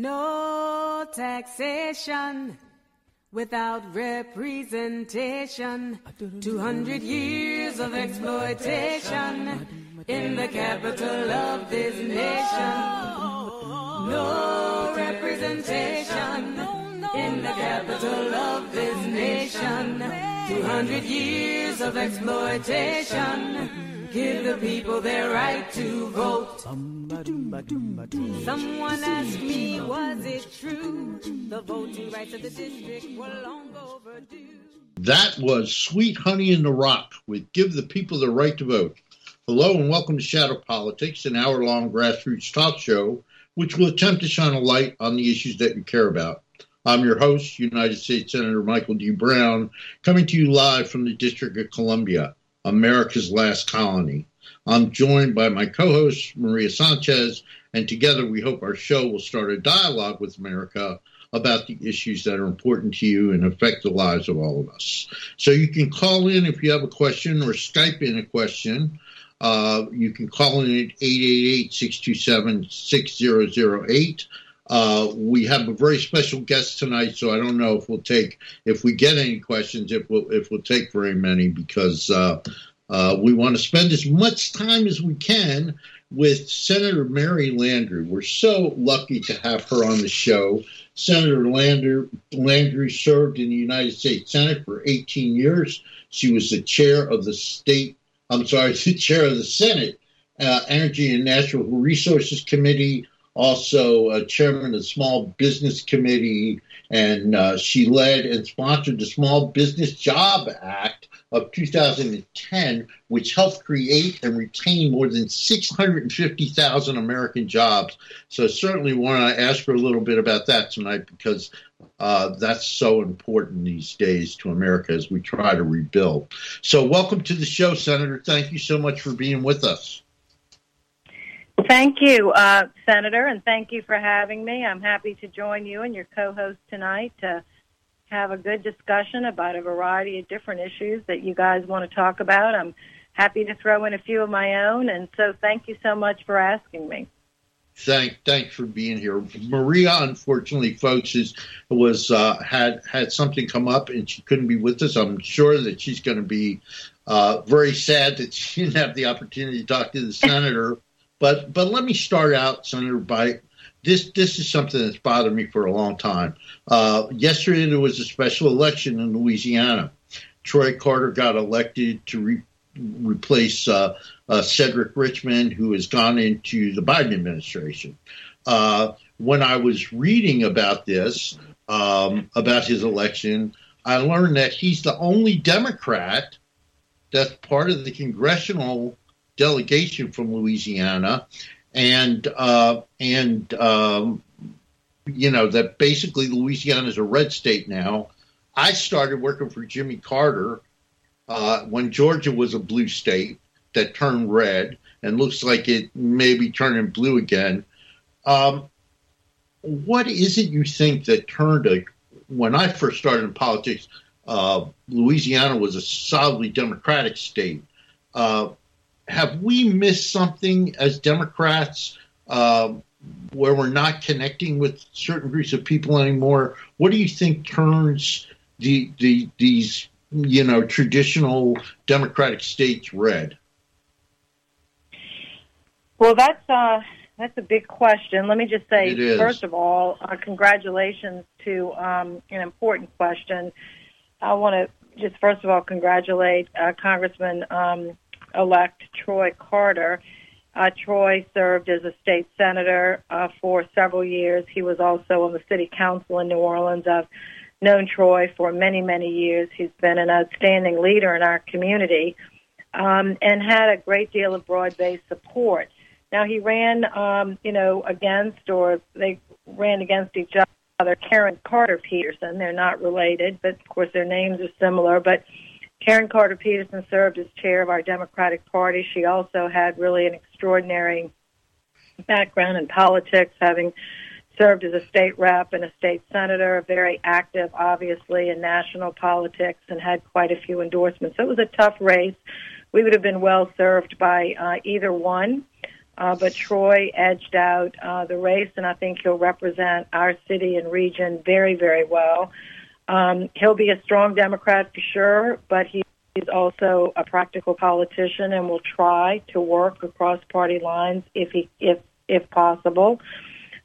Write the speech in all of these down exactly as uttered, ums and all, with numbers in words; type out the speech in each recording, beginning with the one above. No taxation without representation. two hundred years of exploitation in the capital of this nation. No representation in the capital of this nation. two hundred years of exploitation. Give the people their right to vote. Someone asked me, was it true? The voting rights of the district were long overdue. That was Sweet Honey in the Rock with Give the People the Right to Vote. Hello and welcome to Shadow Politics, an hour-long grassroots talk show, which will attempt to shine a light on the issues that you care about. I'm your host, United States Senator Michael D. Brown, coming to you live from the District of Columbia, America's last colony. I'm joined by my co-host, Maria Sanchez, and together we hope our show will start a dialogue with America about the issues that are important to you and affect the lives of all of us. So you can call in if you have a question or Skype in a question. Uh, you can call in at eight eight eight, six two seven, six zero zero eight. Uh, we have a very special guest tonight, so I don't know if we'll take, if we get any questions, if we'll, if we'll take very many, because uh, uh, we want to spend as much time as we can with Senator Mary Landrieu. We're so lucky to have her on the show. Senator Landrieu, Landrieu served in the United States Senate for eighteen years. She was the chair of the state, I'm sorry, the chair of the Senate uh, Energy and Natural Resources Committee, also uh, chairman of the Small Business Committee, and uh, she led and sponsored the Small Business Job Act of two thousand ten, which helped create and retain more than six hundred fifty thousand American jobs. So certainly want to ask her a little bit about that tonight, because uh, that's so important these days to America as we try to rebuild. So welcome to the show, Senator. Thank you so much for being with us. Thank you, uh, Senator, and thank you for having me. I'm happy to join you and your co-host tonight to have a good discussion about a variety of different issues that you guys want to talk about. I'm happy to throw in a few of my own, and so thank you so much for asking me. Thank, thanks for being here. Maria, unfortunately, folks, is, was uh, had had something come up, and she couldn't be with us. I'm sure that she's going to be uh, very sad that she didn't have the opportunity to talk to the Senator. But but let me start out, Senator, by this. This is something that's bothered me for a long time. Uh, yesterday, there was a special election in Louisiana. Troy Carter got elected to re- replace uh, uh, Cedric Richmond, who has gone into the Biden administration. Uh, when I was reading about this, um, about his election, I learned that he's the only Democrat that's part of the congressional delegation from Louisiana, and uh, and um, you know that basically Louisiana is a red state now. I started working for Jimmy Carter uh, when Georgia was a blue state that turned red, and looks like it may be turning blue again. Um, what is it you think that turned a? When I first started in politics, uh, Louisiana was a solidly Democratic state. Uh, Have we missed something as Democrats uh, where we're not connecting with certain groups of people anymore? What do you think turns the, the these, you know, traditional Democratic states red? Well, that's, uh, that's a big question. Let me just say, first of all, uh, congratulations to um, an important question. I want to just, first of all, congratulate uh, Congressman um elect Troy Carter. Uh, Troy served as a state senator uh, for several years. He was also on the city council in New Orleans. I've known Troy for many, many years. He's been an outstanding leader in our community um, and had a great deal of broad-based support. Now, he ran, um, you know, against, or they ran against each other, Karen Carter Peterson. They're not related, but, of course, their names are similar, but Karen Carter Peterson served as chair of our Democratic Party. She also had really an extraordinary background in politics, having served as a state rep and a state senator, very active, obviously, in national politics, and had quite a few endorsements. So it was a tough race. We would have been well served by uh, either one. Uh, but Troy edged out uh, the race, and I think he'll represent our city and region very, very well. Um, he'll be a strong Democrat for sure, but he's also a practical politician and will try to work across party lines if he, if if possible.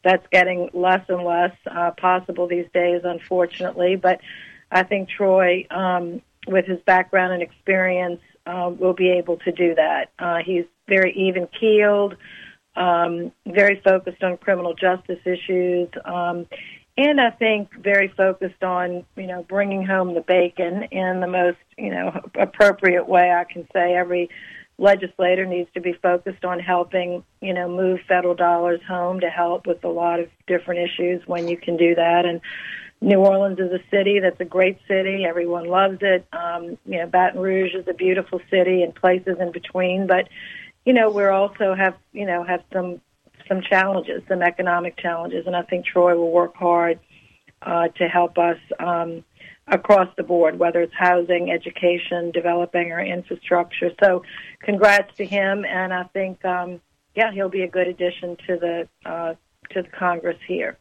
That's getting less and less uh, possible these days, unfortunately. But I think Troy, um, with his background and experience, uh, will be able to do that. Uh, he's very even-keeled, um, very focused on criminal justice issues, um, and I think very focused on, you know, bringing home the bacon in the most, you know, appropriate way I can say. Every legislator needs to be focused on helping, you know, move federal dollars home to help with a lot of different issues when you can do that. And New Orleans is a city that's a great city. Everyone loves it. Um, you know, Baton Rouge is a beautiful city and places in between. But, you know, we're also have, you know, have some some challenges, some economic challenges. And I think Troy will work hard uh, to help us um, across the board, whether it's housing, education, developing our infrastructure. So congrats to him. And I think, um, yeah, he'll be a good addition to the uh, to the Congress here.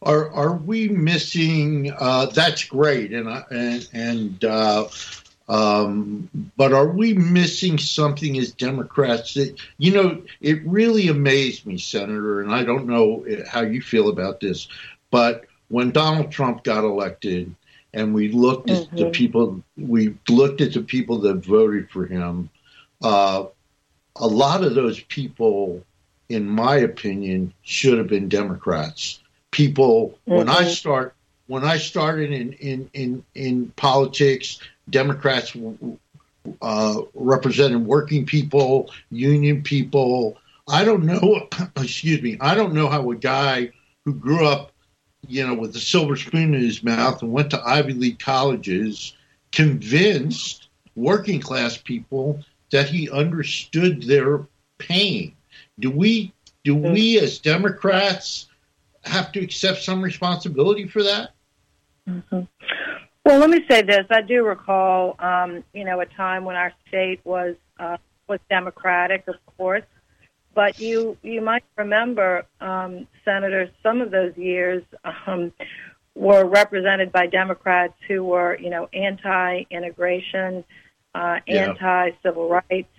Are are we missing? Uh, that's great, and uh, and, and uh, um, but are we missing something as Democrats? That, you know, it really amazed me, Senator, and I don't know how you feel about this, but when Donald Trump got elected, and we looked at mm-hmm. the people, we looked at the people that voted for him. Uh, a lot of those people, in my opinion, should have been Democrats. People, mm-hmm. when I start, when I started in in, in, in politics, Democrats uh, represented working people, union people. I don't know. Excuse me. I don't know how a guy who grew up, you know, with a silver spoon in his mouth and went to Ivy League colleges convinced working class people that he understood their pain. Do we? Do mm-hmm. we as Democrats have to accept some responsibility for that? Mm-hmm. Well, let me say this. I do recall, um, you know, a time when our state was uh, was Democratic, of course. But you, you might remember, um, Senator, some of those years um, were represented by Democrats who were, you know, anti-integration, uh, yeah. anti-civil rights.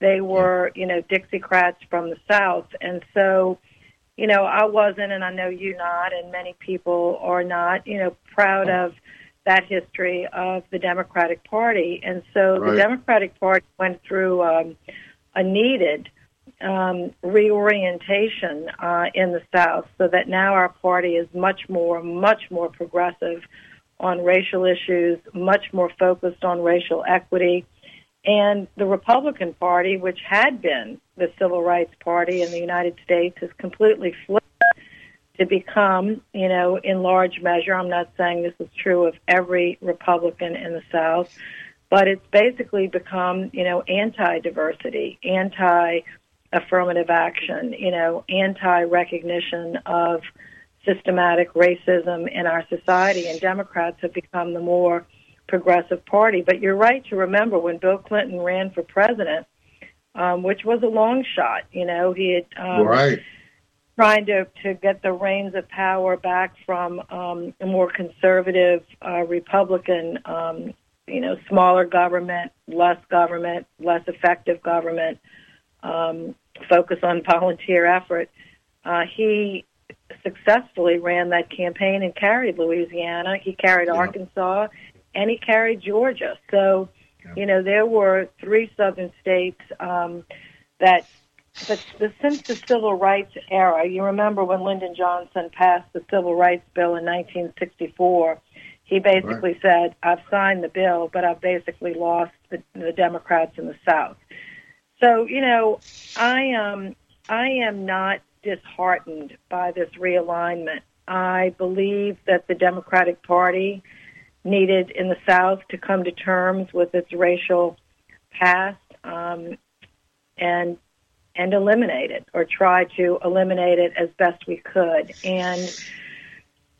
They were, yeah. you know, Dixiecrats from the South. And so, you know, I wasn't, and I know you not, and many people are not, you know, proud of that history of the Democratic Party. And so right. the Democratic Party went through um, a needed um, reorientation uh, in the South, so that now our party is much more, much more progressive on racial issues, much more focused on racial equity. And the Republican Party, which had been the Civil Rights Party in the United States, has completely flipped to become, you know, in large measure, I'm not saying this is true of every Republican in the South, but it's basically become, you know, anti-diversity, anti-affirmative action, you know, anti-recognition of systematic racism in our society. And Democrats have become the more progressive party. But you're right to remember when Bill Clinton ran for president, um, which was a long shot. You know, he had um, right. trying to, to get the reins of power back from um, a more conservative uh, Republican, um, you know, smaller government, less government, less effective government, um, focus on volunteer effort. Uh, he successfully ran that campaign and carried Louisiana. He carried yeah. Arkansas. And he carried Georgia. So, you know, there were three southern states um, that, but since the Civil Rights era, you remember when Lyndon Johnson passed the Civil Rights Bill in nineteen sixty-four, he basically right. said, I've signed the bill, but I've basically lost the, the Democrats in the South. So, you know, I, um, I am not disheartened by this realignment. I believe that the Democratic Party needed in the South to come to terms with its racial past um, and and eliminate it, or try to eliminate it as best we could. And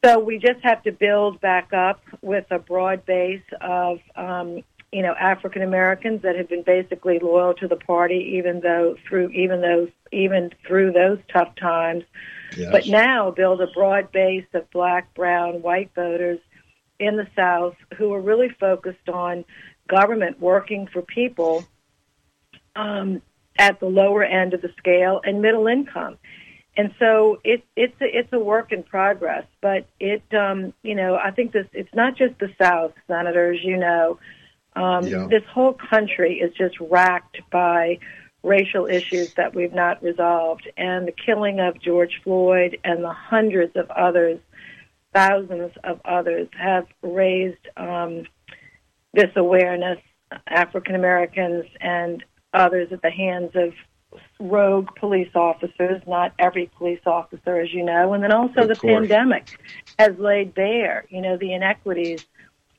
so we just have to build back up with a broad base of um, you know, African Americans that have been basically loyal to the party, even though through even those even through those tough times. Yes. But now build a broad base of black, brown, white voters in the South who are really focused on government working for people um, at the lower end of the scale and middle income. And so it, it's a, it's a work in progress, but it um, you know I think this it's not just the South, Senators. You know, um, yeah. This whole country is just racked by racial issues that we've not resolved, and the killing of George Floyd and the hundreds of others, thousands of others, have raised um, this awareness. African Americans and others at the hands of rogue police officers, not every police officer, as you know, and then also the pandemic has laid bare, you know, the inequities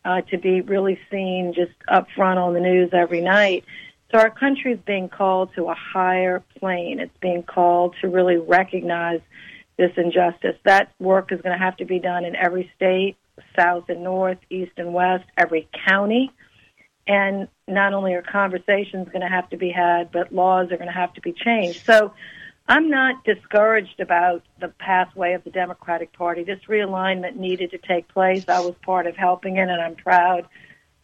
uh, to be really seen just up front on the news every night. So our country is being called to a higher plane. It's being called to really recognize this injustice. That work is going to have to be done in every state, South and North, East and West, every county. And not only are conversations going to have to be had, but laws are going to have to be changed. So I'm not discouraged about the pathway of the Democratic Party. This realignment needed to take place. I was part of helping it, and I'm proud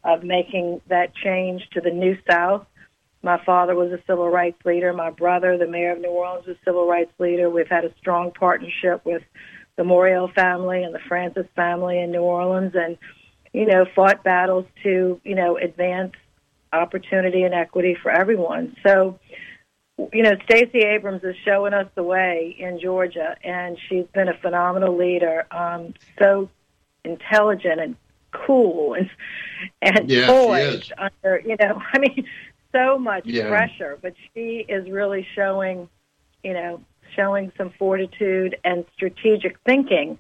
of making that change to the New South. My father was a civil rights leader. My brother, the mayor of New Orleans, was a civil rights leader. We've had a strong partnership with the Morial family and the Francis family in New Orleans, and you know, fought battles to, you know, advance opportunity and equity for everyone. So, you know, Stacey Abrams is showing us the way in Georgia, and she's been a phenomenal leader, um, so intelligent and cool and, and yeah, poised under, you know, I mean, so much yeah. pressure. But she is really showing, you know, showing some fortitude and strategic thinking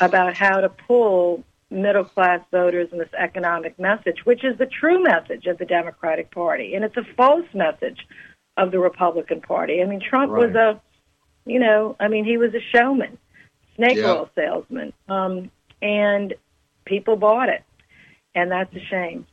about how to pull middle-class voters in this economic message, which is the true message of the Democratic Party. And it's a false message of the Republican Party. I mean, Trump right. was a, you know, I mean, he was a showman, snake yeah. oil salesman, um, and people bought it. And that's a shame.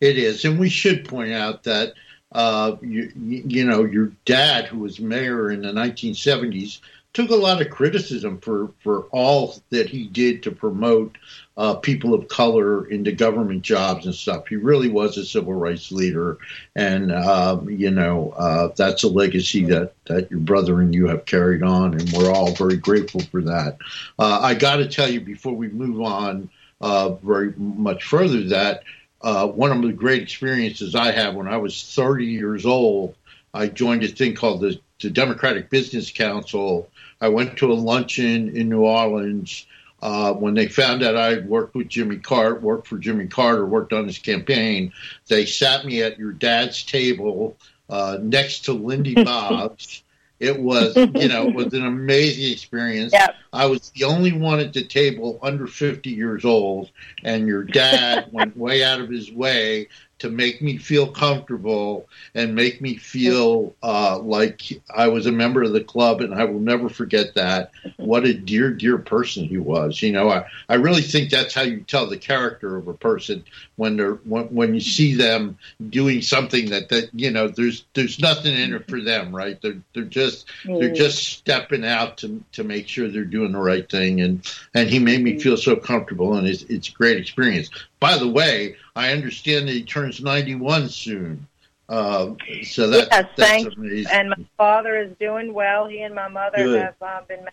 It is. And we should point out that, uh, you, you know, your dad, who was mayor in the nineteen seventies, took a lot of criticism for, for all that he did to promote uh, people of color into government jobs and stuff. He really was a civil rights leader. And, uh, you know, uh, that's a legacy that, that your brother and you have carried on. And we're all very grateful for that. Uh, I got to tell you before we move on uh, very much further that uh, one of the great experiences I had when I was thirty years old, I joined a thing called the, the Democratic Business Council. I went to a luncheon in New Orleans uh, when they found out I worked with Jimmy Carter, worked for Jimmy Carter, worked on his campaign. They sat me at your dad's table uh, next to Lindy Boggs. It was, you know, it was an amazing experience. Yep. I was the only one at the table under fifty years old, and your dad went way out of his way to make me feel comfortable and make me feel uh, like I was a member of the club, and I will never forget that. What a dear, dear person he was. You know, I, I really think that's how you tell the character of a person when they're when, when you see them doing something that, that you know there's there's nothing in it for them, right? They're they're just they're just stepping out to to make sure they're doing the right thing, and and he made me feel so comfortable, and it's it's a great experience. By the way, I understand that he turns ninety-one soon, uh, so that, yes, that's amazing. And my father is doing well. He and my mother Good. have um, been married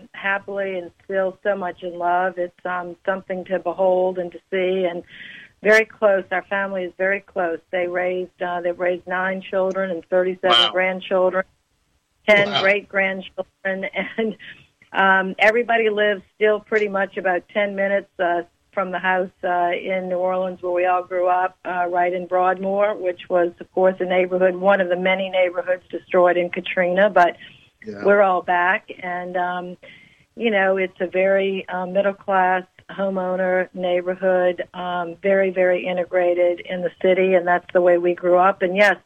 um, happily and still so much in love. It's um, something to behold and to see, and very close. Our family is very close. They raised uh, they raised nine children and thirty-seven wow. grandchildren, ten wow. great-grandchildren, and um, everybody lives still pretty much about ten minutes uh, from the house uh, in New Orleans where we all grew up, uh, right in Broadmoor, which was, of course, a neighborhood, one of the many neighborhoods destroyed in Katrina, but yeah. we're all back. And, um, you know, it's a very uh, middle-class homeowner neighborhood, um, very, very integrated in the city, and that's the way we grew up. And, yes,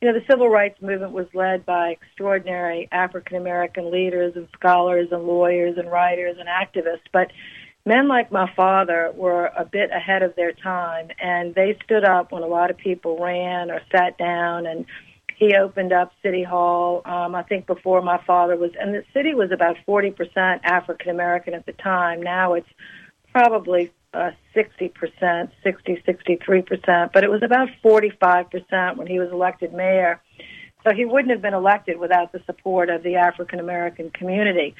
you know, the civil rights movement was led by extraordinary African-American leaders and scholars and lawyers and writers and activists, but men like my father were a bit ahead of their time, and they stood up when a lot of people ran or sat down, and he opened up City Hall, um, I think before my father was, and the city was about forty percent African-American at the time. Now it's probably uh, sixty percent, sixty, sixty-three percent, but it was about forty-five percent when he was elected mayor. So he wouldn't have been elected without the support of the African-American community.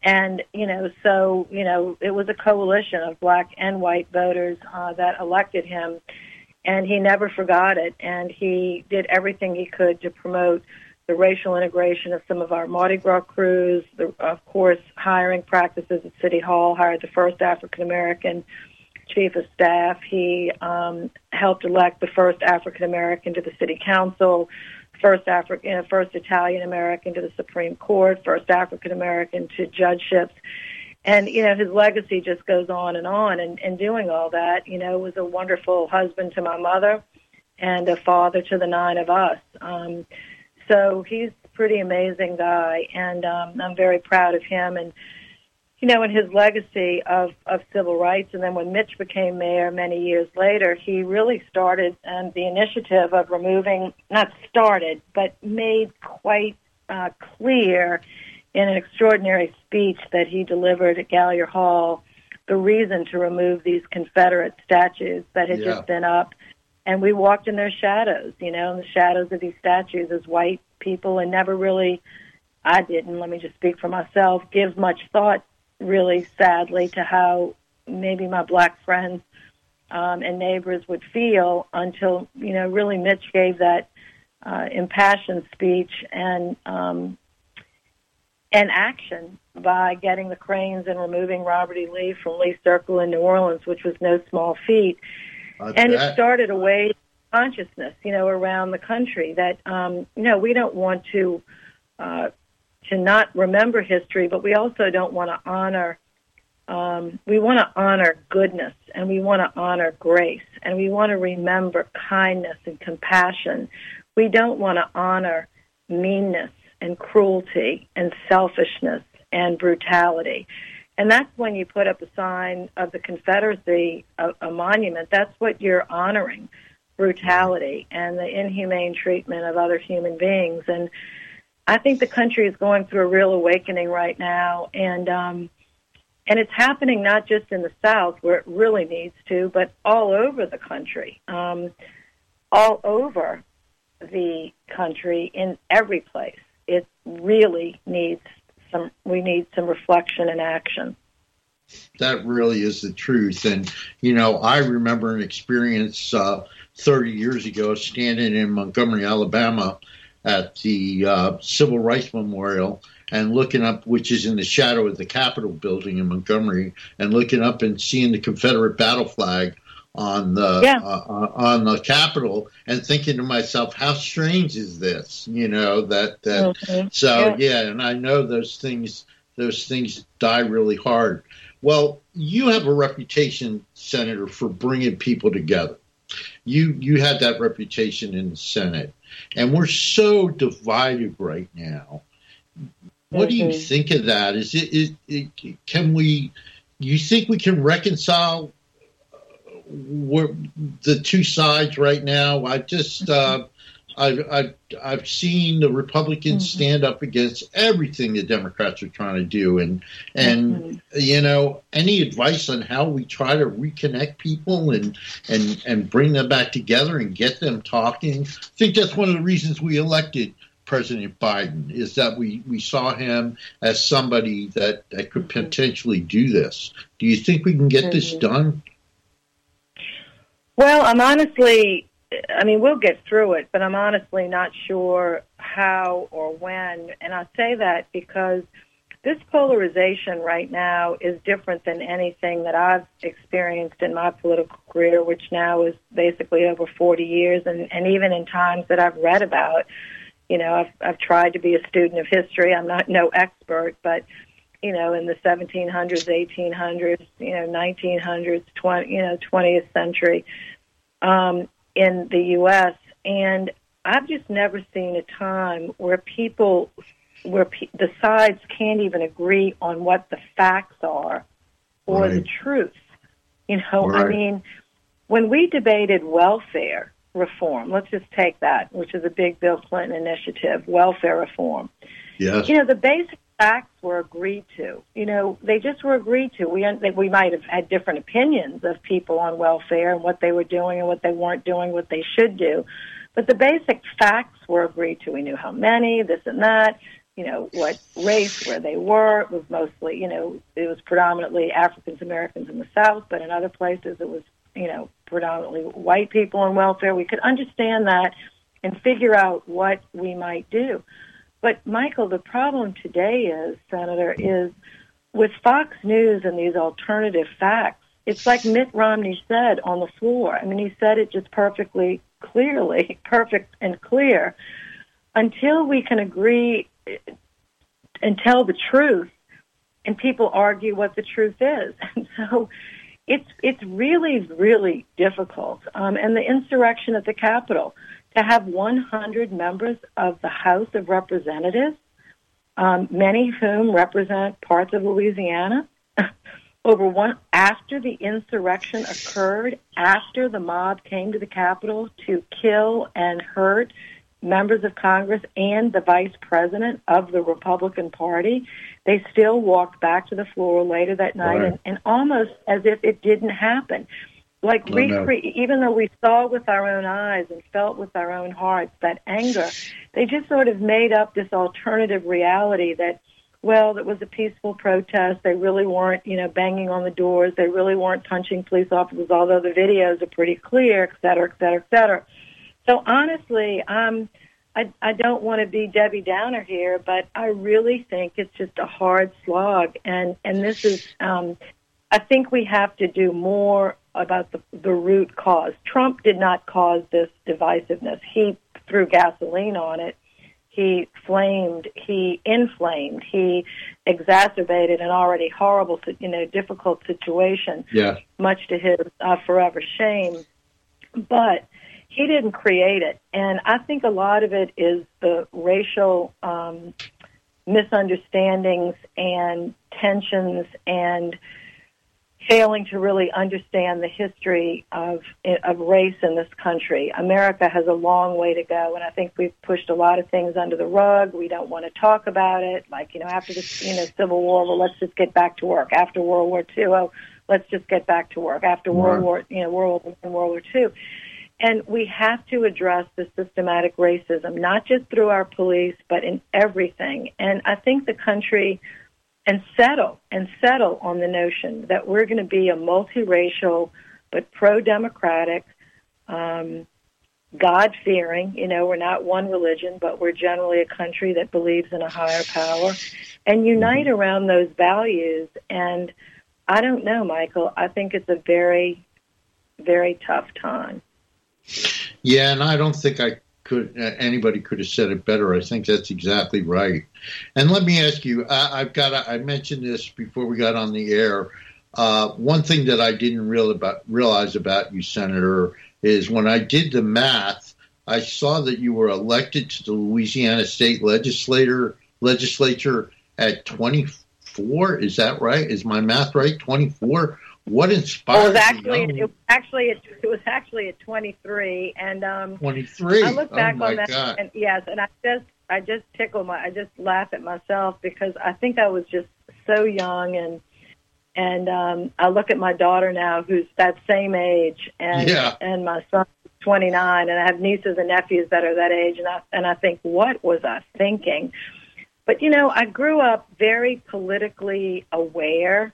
And, you know, so, you know, it was a coalition of black and white voters uh, that elected him. And he never forgot it, and he did everything he could to promote the racial integration of some of our Mardi Gras crews, the, of course, hiring practices at City Hall, hired the first African-American chief of staff. He um, helped elect the first African-American to the city council, first African, uh, first Italian-American to the Supreme Court, first African-American to judgeships. And, you know, his legacy just goes on and on. And, and doing all that, you know, was a wonderful husband to my mother and a father to the nine of us. Um, so he's a pretty amazing guy, and um, I'm very proud of him. And, you know, in his legacy of, of civil rights, and then when Mitch became mayor many years later, he really started um, the initiative of removing, not started, but made quite uh, clear in an extraordinary speech that he delivered at Gallier Hall, the reason to remove these Confederate statues that had yeah. just been up. And we walked in their shadows, you know, in the shadows of these statues as white people, and never really, I didn't, let me just speak for myself, give much thought, really sadly, to how maybe my black friends um, and neighbors would feel until, you know, really Mitch gave that uh, impassioned speech and, um, and action by getting the cranes and removing Robert E. Lee from Lee Circle in New Orleans, which was no small feat. I and bet. It started a wave of consciousness, you know, around the country that, um, you know, we don't want to uh, to not remember history, but we also don't want to honor, um, we want to honor goodness, and we want to honor grace, and we want to remember kindness and compassion. We don't want to honor meanness and cruelty and selfishness and brutality. And that's when you put up a sign of the Confederacy, a, a monument, that's what you're honoring, brutality and the inhumane treatment of other human beings. And I think the country is going through a real awakening right now, and um, and it's happening not just in the South, where it really needs to, but all over the country, um, all over the country, in every place. It really needs some, we need some reflection and action. That really is the truth. And, you know, I remember an experience uh, thirty years ago standing in Montgomery, Alabama at the uh, Civil Rights Memorial and looking up, which is in the shadow of the Capitol building in Montgomery, and looking up and seeing the Confederate battle flag on the yeah. uh, on the Capitol, and thinking to myself, how strange is this? You know that. that okay. So yeah. yeah, and I know those things. Those things die really hard. Well, you have a reputation, Senator, for bringing people together. You you had that reputation in the Senate, and we're so divided right now. What okay. do you think of that? Is it, is it? Can we? You think we can reconcile? We're the two sides right now? I just, uh, I've, I've, I've seen the Republicans mm-hmm. stand up against everything the Democrats are trying to do, and and mm-hmm. you know, any advice on how we try to reconnect people and and and bring them back together and get them talking? I think that's one of the reasons we elected President Biden, is that we, we saw him as somebody that, that could mm-hmm. potentially do this. Do you think we can get mm-hmm. this done? Well, I'm honestly, I mean, we'll get through it, but I'm honestly not sure how or when. And I say that because this polarization right now is different than anything that I've experienced in my political career, which now is basically over forty years. And, and even in times that I've read about, you know, I've, I've tried to be a student of history. I'm not no expert, but, you know, in the seventeen hundreds, eighteen hundreds, you know, nineteen hundreds, twenty, you know, twentieth century um, in the U S And I've just never seen a time where people, where pe- the sides can't even agree on what the facts are for right. the truth. You know, right. I mean, when we debated welfare reform, let's just take that, which is a big Bill Clinton initiative, welfare reform. Yes. You know, the basic facts were agreed to. You know, they just were agreed to. We we might have had different opinions of people on welfare and what they were doing and what they weren't doing, what they should do. But the basic facts were agreed to. We knew how many, this and that, you know, what race, where they were. It was mostly, you know, it was predominantly Africans Americans in the South, but in other places it was, you know, predominantly white people on welfare. We could understand that and figure out what we might do. But, Michael, the problem today is, Senator, is with Fox News and these alternative facts, it's like Mitt Romney said on the floor. I mean, he said it just perfectly clearly, perfect and clear. Until we can agree and tell the truth, and people argue what the truth is. And so it's it's really, really difficult. Um, and the insurrection at the Capitol, to have one hundred members of the House of Representatives, um, many of whom represent parts of Louisiana, over one after the insurrection occurred, after the mob came to the Capitol to kill and hurt members of Congress and the vice president of the Republican Party, they still walked back to the floor later that night right. and, and almost as if it didn't happen. Like, oh, no. recre- even though we saw with our own eyes and felt with our own hearts that anger, they just sort of made up this alternative reality that, well, it was a peaceful protest. They really weren't, you know, banging on the doors. They really weren't punching police officers, although the videos are pretty clear, et cetera, et cetera, et cetera. So, honestly, um, I, I don't want to be Debbie Downer here, but I really think it's just a hard slog. And, and this is, um, I think we have to do more about the, the root cause. Trump did not cause this divisiveness. He threw gasoline on it. He flamed, he inflamed, he exacerbated an already horrible, you know, difficult situation, yeah. much to his uh, forever shame. But he didn't create it. And I think a lot of it is the racial um, misunderstandings and tensions and failing to really understand the history of of race in this country. America has a long way to go, and I think we've pushed a lot of things under the rug. We don't want to talk about it. Like, you know, after the you know, Civil War, well, let's just get back to work. After World War Two, oh, let's just get back to work. After World War, you know, World War One, World War Two. And we have to address the systematic racism, not just through our police, but in everything. And I think the country... And settle and settle on the notion that we're going to be a multiracial but pro-democratic, um, God-fearing, you know, we're not one religion, but we're generally a country that believes in a higher power, and unite around those values. And I don't know, Michael, I think it's a very, very tough time. Yeah, and I don't think I could uh, anybody could have said it better. I think that's exactly right. And let me ask you, I, I've got to, I mentioned this before we got on the air. Uh, one thing that I didn't real about, realize about you, Senator, is when I did the math, I saw that you were elected to the Louisiana State Legislature, legislature at twenty-four. Is that right? Is my math right? twenty-four? What inspired? It was actually, you know, it, actually it, it was actually at twenty-three, and um, twenty-three. I look back oh on that, God. and yes, and I just, I just tickle my, I just laugh at myself because I think I was just so young, and and um, I look at my daughter now, who's that same age, and yeah. and my son is twenty-nine, and I have nieces and nephews that are that age, and I and I think, what was I thinking? But you know, I grew up very politically aware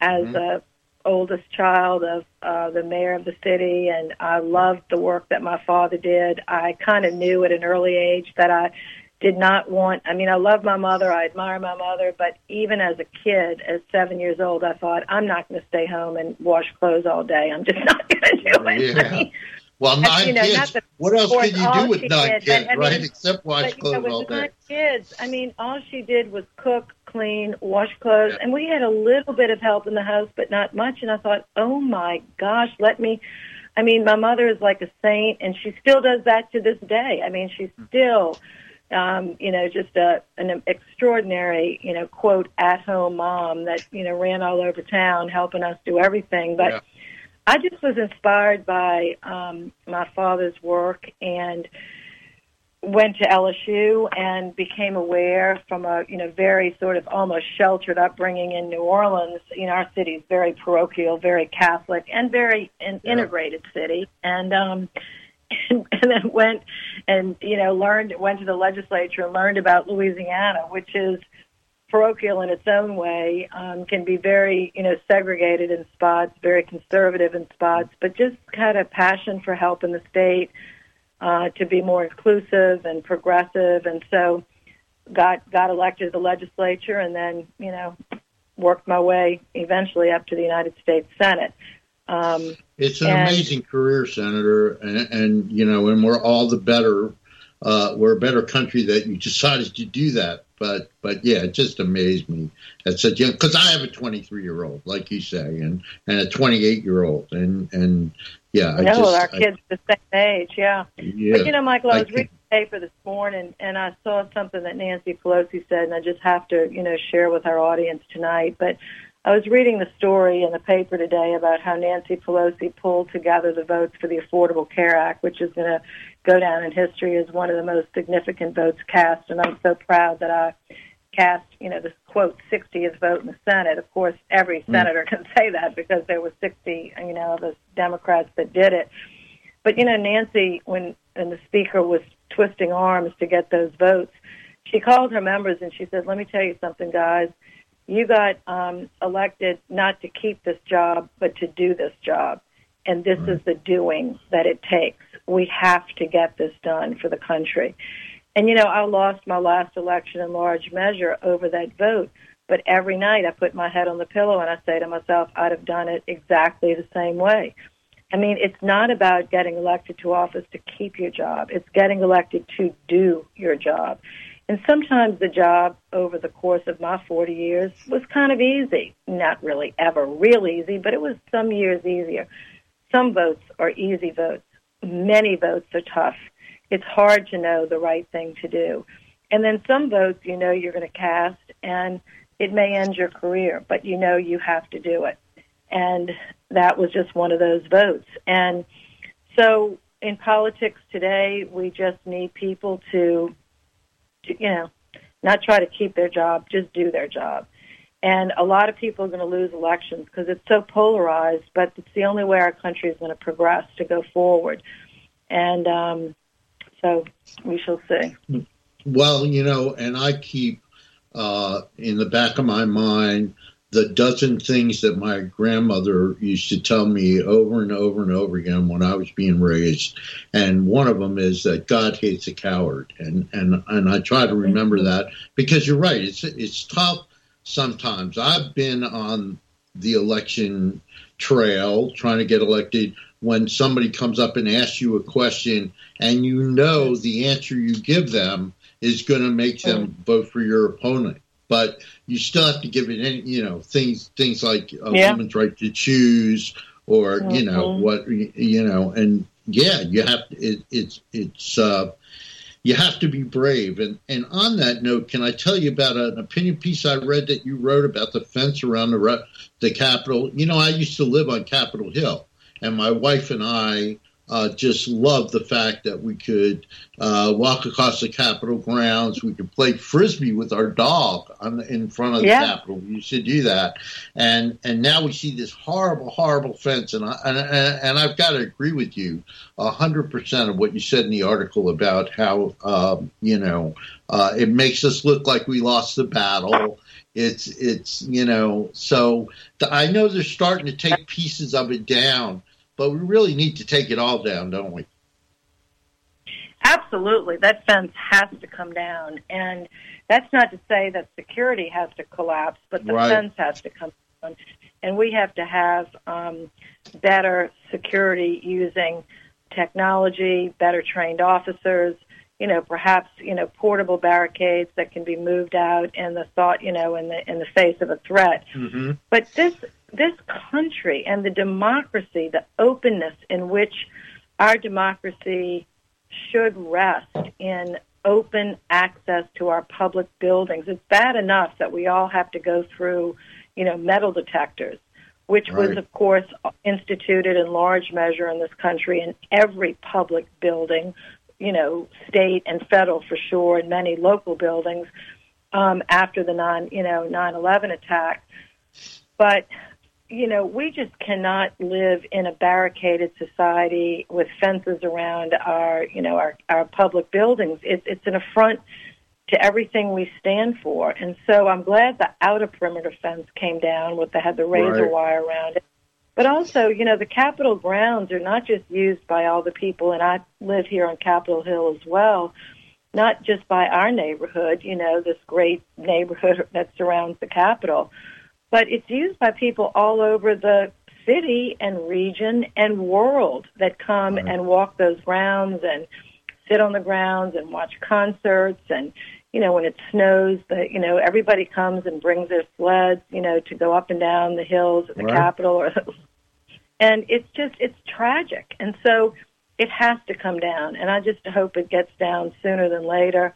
as mm-hmm. a oldest child of uh, the mayor of the city, and I loved the work that my father did. I kind of knew at an early age that I did not want, I mean, I love my mother, I admire my mother, but even as a kid, as seven years old, I thought, I'm not going to stay home and wash clothes all day. I'm just not going to do it. Yeah. I mean, well, nine as, you know, kids, the, what else course, can you do with nine did, kids, but, I mean, right, except wash but, clothes you know, with all day? Kids, I mean, all she did was cook, clean, wash clothes, and we had a little bit of help in the house, but not much, and I thought, oh my gosh, let me, I mean, my mother is like a saint, and she still does that to this day. I mean, she still um, you know, just a, an extraordinary, you know, quote, at-home mom that, you know, ran all over town helping us do everything. But yeah. I just was inspired by um, my father's work and went to L S U and became aware from a, you know, very sort of almost sheltered upbringing in New Orleans. You know, our city is very parochial, very Catholic, and very an yeah. integrated city. And, um, and and then went and, you know, learned, went to the legislature and learned about Louisiana, which is parochial in its own way, um, can be very, you know, segregated in spots, very conservative in spots, but just kind of passion for help in the state, Uh, to be more inclusive and progressive, and so got got elected to the legislature, and then you know worked my way eventually up to the United States Senate. Um, it's an and, amazing career, Senator, and, and you know, and we're all the better. Uh, we're a better country that you decided to do that. But but yeah, it just amazed me at such young, because I have a twenty-three year old, like you say, and, and a twenty-eight year old, and and. Yeah, I no, just, our I, kids are the same age, yeah. yeah. But, you know, Michael, I was I reading the paper this morning, and I saw something that Nancy Pelosi said, and I just have to, you know, share with our audience tonight. But I was reading the story in the paper today about how Nancy Pelosi pulled together the votes for the Affordable Care Act, which is going to go down in history as one of the most significant votes cast. And I'm so proud that I cast, you know, this, quote, sixtieth vote in the Senate. Of course, every senator can say that because there were sixty, you know, of us Democrats that did it. But, you know, Nancy, when and the Speaker was twisting arms to get those votes, she called her members and she said, let me tell you something, guys. You got um, elected not to keep this job, but to do this job. And this is the doing that it takes. We have to get this done for the country. And, you know, I lost my last election in large measure over that vote. But every night I put my head on the pillow and I say to myself, I'd have done it exactly the same way. I mean, it's not about getting elected to office to keep your job. It's getting elected to do your job. And sometimes the job over the course of my forty years was kind of easy. Not really ever real easy, but it was some years easier. Some votes are easy votes. Many votes are tough. It's hard to know the right thing to do. And then some votes you know you're going to cast, and it may end your career, but you know you have to do it. And that was just one of those votes. And so in politics today, we just need people to, to you know, not try to keep their job, just do their job. And a lot of people are going to lose elections because it's so polarized, but it's the only way our country is going to progress, to go forward. And, um, So we shall see. Well, you know, and I keep uh, in the back of my mind the dozen things that my grandmother used to tell me over and over and over again when I was being raised. And one of them is that God hates a coward. And and, and I try to remember that because you're right. It's, it's tough sometimes. I've been on the election trail trying to get elected when somebody comes up and asks you a question and you know the answer you give them is going to make them vote for your opponent. But you still have to give it any, you know, things things like a yeah. woman's right to choose or, mm-hmm. you know, what, you know, and yeah, you have to, it, it's, it's, uh, you have to be brave. And, and on that note, can I tell you about an opinion piece I read that you wrote about the fence around the, the Capitol? You know, I used to live on Capitol Hill. And my wife and I uh, just loved the fact that we could uh, walk across the Capitol grounds. We could play Frisbee with our dog on the, in front of the yeah. Capitol. We used to do that. And and now we see this horrible, horrible fence. And, I, and, and I've got to agree with you one hundred percent of what you said in the article about how, um, you know, uh, it makes us look like we lost the battle. It's, it's you know, so the, I know they're starting to take pieces of it down. But we really need to take it all down, don't we? Absolutely. That fence has to come down. And that's not to say that security has to collapse, but the right. fence has to come down. And we have to have um, better security using technology, better trained officers, you know, perhaps, you know, portable barricades that can be moved out in the thought, you know, in the in the face of a threat. Mm-hmm. But this This country and the democracy, the openness in which our democracy should rest in open access to our public buildings. It's bad enough that we all have to go through, you know, metal detectors, which right. was, of course, instituted in large measure in this country in every public building, you know, state and federal for sure, and many local buildings um, after the nine, you know, nine eleven attack. But, you know, we just cannot live in a barricaded society with fences around our, you know, our, our public buildings. It, it's an affront to everything we stand for. And so I'm glad the outer perimeter fence came down with the, had the razor right. wire around it. But also, you know, the Capitol grounds are not just used by all the people, and I live here on Capitol Hill as well, not just by our neighborhood, you know, this great neighborhood that surrounds the Capitol, but it's used by people all over the city and region and world that come right. and walk those grounds and sit on the grounds and watch concerts. And, you know, when it snows, the, you know, everybody comes and brings their sleds, you know, to go up and down the hills at the right. Capitol. Or, and it's just, it's tragic. And so it has to come down. And I just hope it gets down sooner than later.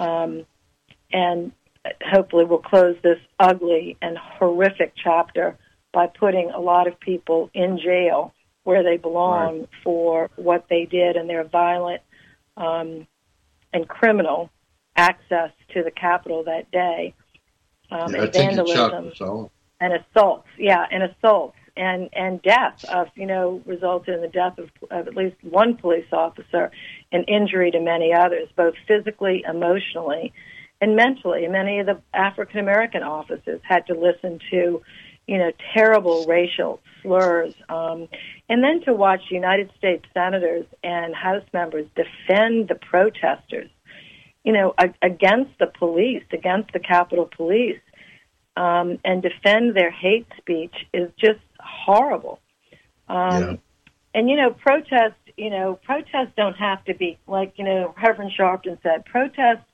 Um, and hopefully we'll close this ugly and horrific chapter by putting a lot of people in jail where they belong right. for what they did and their violent um, and criminal access to the Capitol that day, um, yeah, and vandalism Chuck, and assaults, yeah, and assaults and, and death of, you know, resulted in the death of, of at least one police officer and injury to many others, both physically, emotionally, and mentally. Many of the African American officers had to listen to, you know, terrible racial slurs, um, and then to watch United States senators and House members defend the protesters, you know, against the police, against the Capitol Police, um, and defend their hate speech is just horrible. Um, yeah. And, you know, protests, you know, protests don't have to be, like, you know, Reverend Sharpton said, protests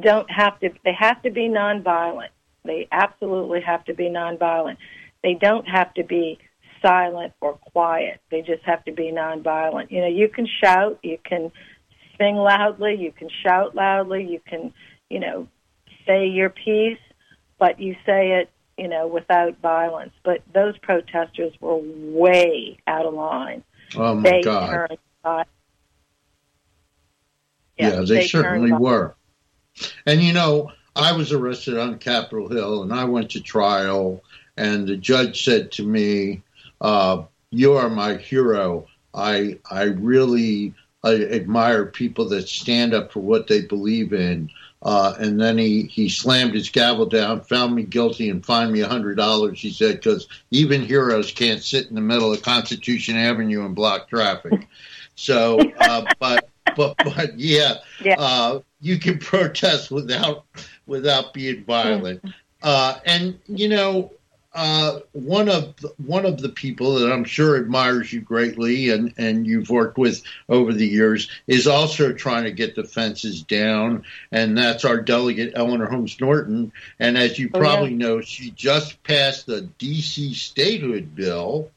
don't have to, they have to be nonviolent. They absolutely have to be nonviolent. They don't have to be silent or quiet. They just have to be nonviolent. You know, you can shout, you can sing loudly, you can shout loudly, you can, you know, say your piece, but you say it, you know, without violence. But those protesters were way out of line. Oh, my they God. Turned by. Yeah, yeah, they, they certainly were. And, you know, I was arrested on Capitol Hill, and I went to trial, and the judge said to me, uh, you are my hero. I I really... I admire people that stand up for what they believe in. Uh, and then he, he slammed his gavel down, found me guilty, and fined me one hundred dollars, he said, because even heroes can't sit in the middle of Constitution Avenue and block traffic. So, uh, but, but, but, yeah, yeah. Uh, you can protest without without being violent. Uh, and, you know, Uh, one of the, one of the people that I'm sure admires you greatly and, and you've worked with over the years is also trying to get the fences down, and that's our delegate, Eleanor Holmes Norton. And as you probably oh, yeah. know, she just passed the D C statehood bill.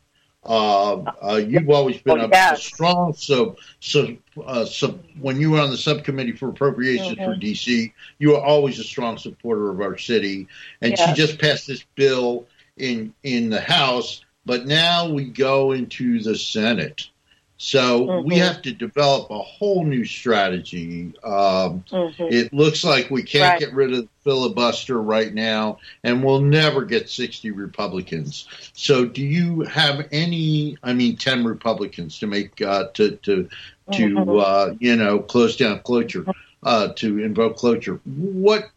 Uh, uh, you've always been oh, yeah. a strong sub, sub, uh, sub. When you were on the subcommittee for appropriations mm-hmm. for D C, you were always a strong supporter of our city. And yeah. she just passed this bill in in the House, but now we go into the Senate. So mm-hmm. we have to develop a whole new strategy. Um, mm-hmm. It looks like we can't right. get rid of the filibuster right now, and we'll never get sixty Republicans. So do you have any, I mean, ten Republicans to make, uh, to, to, to mm-hmm. uh, you know, close down cloture, uh, to invoke cloture? What,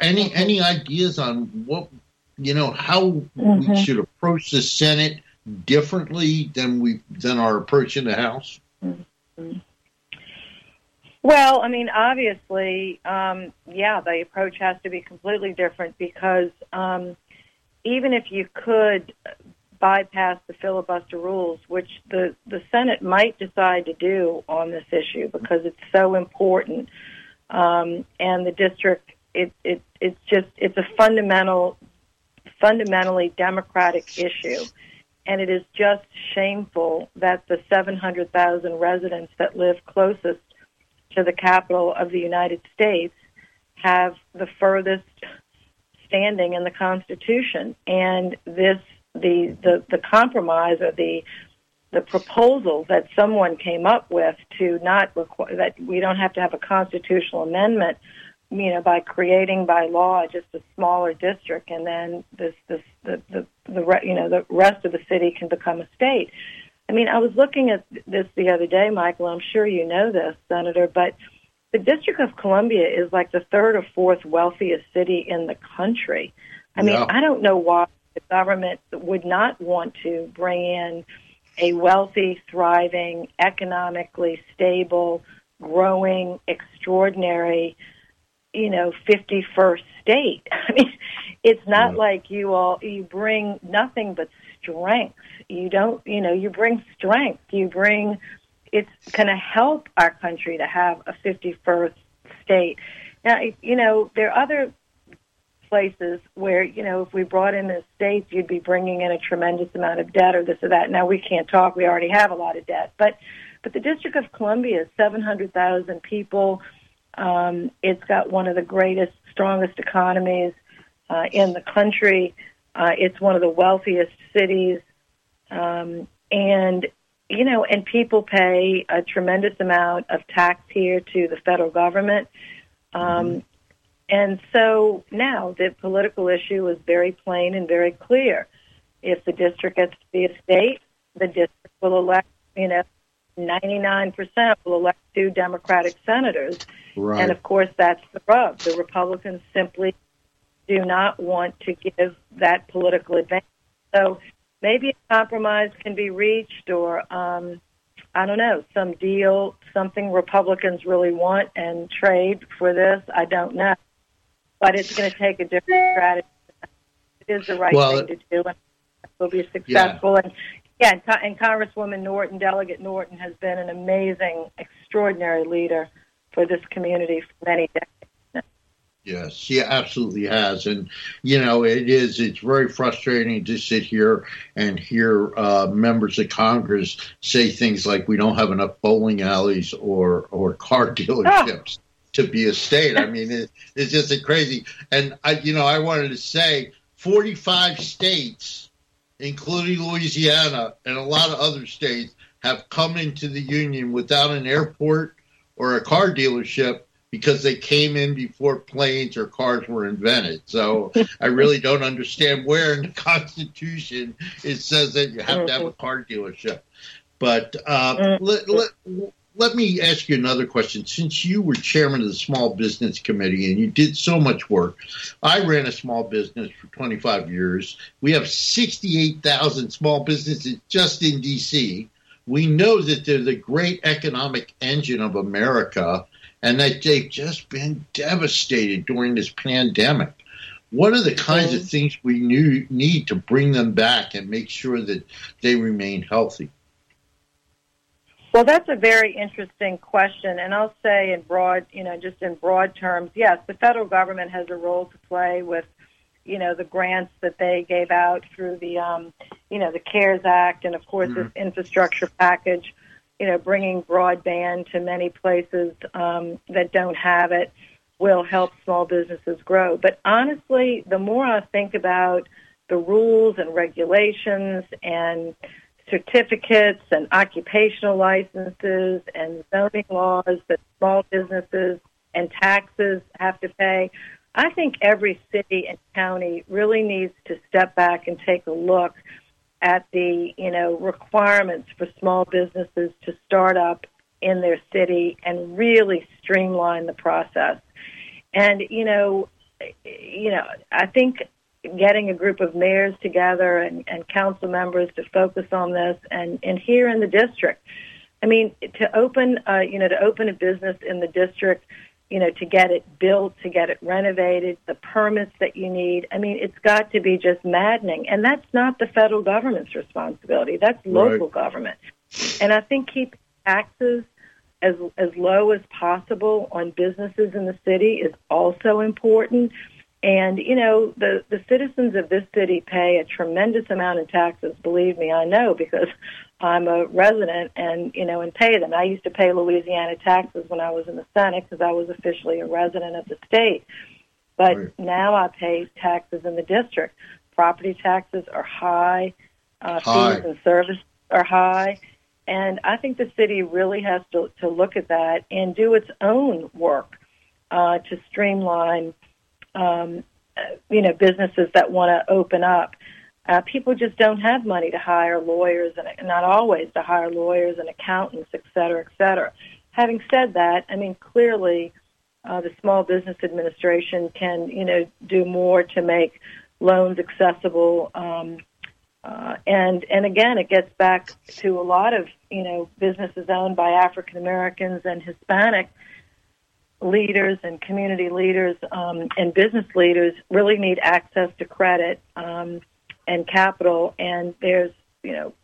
any, mm-hmm. any ideas on what, you know, how mm-hmm. we should approach the Senate differently than we than our approach in the House? Mm-hmm. Well, I mean, obviously, um, yeah, the approach has to be completely different, because um, even if you could bypass the filibuster rules, which the, the Senate might decide to do on this issue because it's so important, um, and the district, it, it it's just, it's a fundamental fundamentally democratic issue. And it is just shameful that the seven hundred thousand residents that live closest to the Capitol of the United States have the furthest standing in the Constitution. And this, the the, the compromise or the the proposal that someone came up with to not require that we don't have to have a constitutional amendment, you know, by creating by law just a smaller district, and then this this the the, the you know the rest of the city can become a state. I mean, I was looking at this the other day, Michael. I'm sure you know this, Senator, but the District of Columbia is like the third or fourth wealthiest city in the country. I mean, yeah. I don't know why the government would not want to bring in a wealthy, thriving, economically stable, growing, extraordinary, you know, fifty-first state. I mean, it's not yeah. like you all, you bring nothing but strength. You don't, you know, you bring strength. You bring, it's going to help our country to have a fifty-first state. Now, you know, there are other places where, you know, if we brought in the states, you'd be bringing in a tremendous amount of debt or this or that. Now, we can't talk. We already have a lot of debt. But but the District of Columbia is seven hundred thousand people. Um, it's got one of the greatest, strongest economies uh, in the country. Uh, it's one of the wealthiest cities. Um, and, you know, and people pay a tremendous amount of tax here to the federal government. Um, mm-hmm. And so now the political issue is very plain and very clear. If the district gets to be a state, the district will elect, you know, ninety-nine percent will elect two Democratic senators. Right. And, of course, that's the rub. The Republicans simply do not want to give that political advantage. So maybe a compromise can be reached, or, um, I don't know, some deal, something Republicans really want and trade for this. I don't know. But it's going to take a different strategy. It is the right well, thing to do, and it will be successful. Yeah. And, yeah, and, and Congresswoman Norton, Delegate Norton, has been an amazing, extraordinary leader for this community for many decades. Yes, she absolutely has. And, you know, it is, it's very frustrating to sit here and hear uh, members of Congress say things like we don't have enough bowling alleys or, or car dealerships oh. to be a state. I mean, it, it's just a crazy. And, I, you know, I wanted to say forty-five states, including Louisiana and a lot of other states, have come into the union without an airport or a car dealership, because they came in before planes or cars were invented. So I really don't understand where in the Constitution it says that you have to have a car dealership. But uh, let, let, let me ask you another question. Since you were chairman of the Small Business Committee and you did so much work, I ran a small business for twenty-five years. We have sixty-eight thousand small businesses just in D C. We know that they're the great economic engine of America, and that they've just been devastated during this pandemic. What are the kinds of things we need to bring them back and make sure that they remain healthy? Well, that's a very interesting question. And I'll say in broad, you know, just in broad terms, yes, the federal government has a role to play with, you know, the grants that they gave out through the, um, you know, the CARES Act and, of course, mm-hmm. this infrastructure package, you know, bringing broadband to many places um, that don't have it will help small businesses grow. But honestly, the more I think about the rules and regulations and certificates and occupational licenses and zoning laws that small businesses and taxes have to pay, I think every city and county really needs to step back and take a look at the, you know, requirements for small businesses to start up in their city and really streamline the process. And, you know, you know, I think getting a group of mayors together and, and council members to focus on this and, and here in the district, I mean, to open, uh, you know, to open a business in the district, you know, to get it built, to get it renovated, the permits that you need. I mean, it's got to be just maddening. And that's not the federal government's responsibility. That's local right. government. And I think keeping taxes as as low as possible on businesses in the city is also important. And, you know, the, the citizens of this city pay a tremendous amount in taxes. Believe me, I know, because I'm a resident and, you know, and pay them. I used to pay Louisiana taxes when I was in the Senate because I was officially a resident of the state. But right. now I pay taxes in the district. Property taxes are high. Uh, high. Fees and service are high. And I think the city really has to, to look at that and do its own work uh, to streamline Um, you know, businesses that want to open up. Uh, people just don't have money to hire lawyers, and not always to hire lawyers and accountants, et cetera, et cetera. Having said that, I mean, clearly uh, the Small Business Administration can, you know, do more to make loans accessible. Um, uh, and, and again, it gets back to a lot of, you know, businesses owned by African Americans and Hispanic leaders and community leaders um, and business leaders really need access to credit um, and capital. And there's, you know,